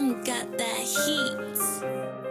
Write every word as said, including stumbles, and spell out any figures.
them got that heat.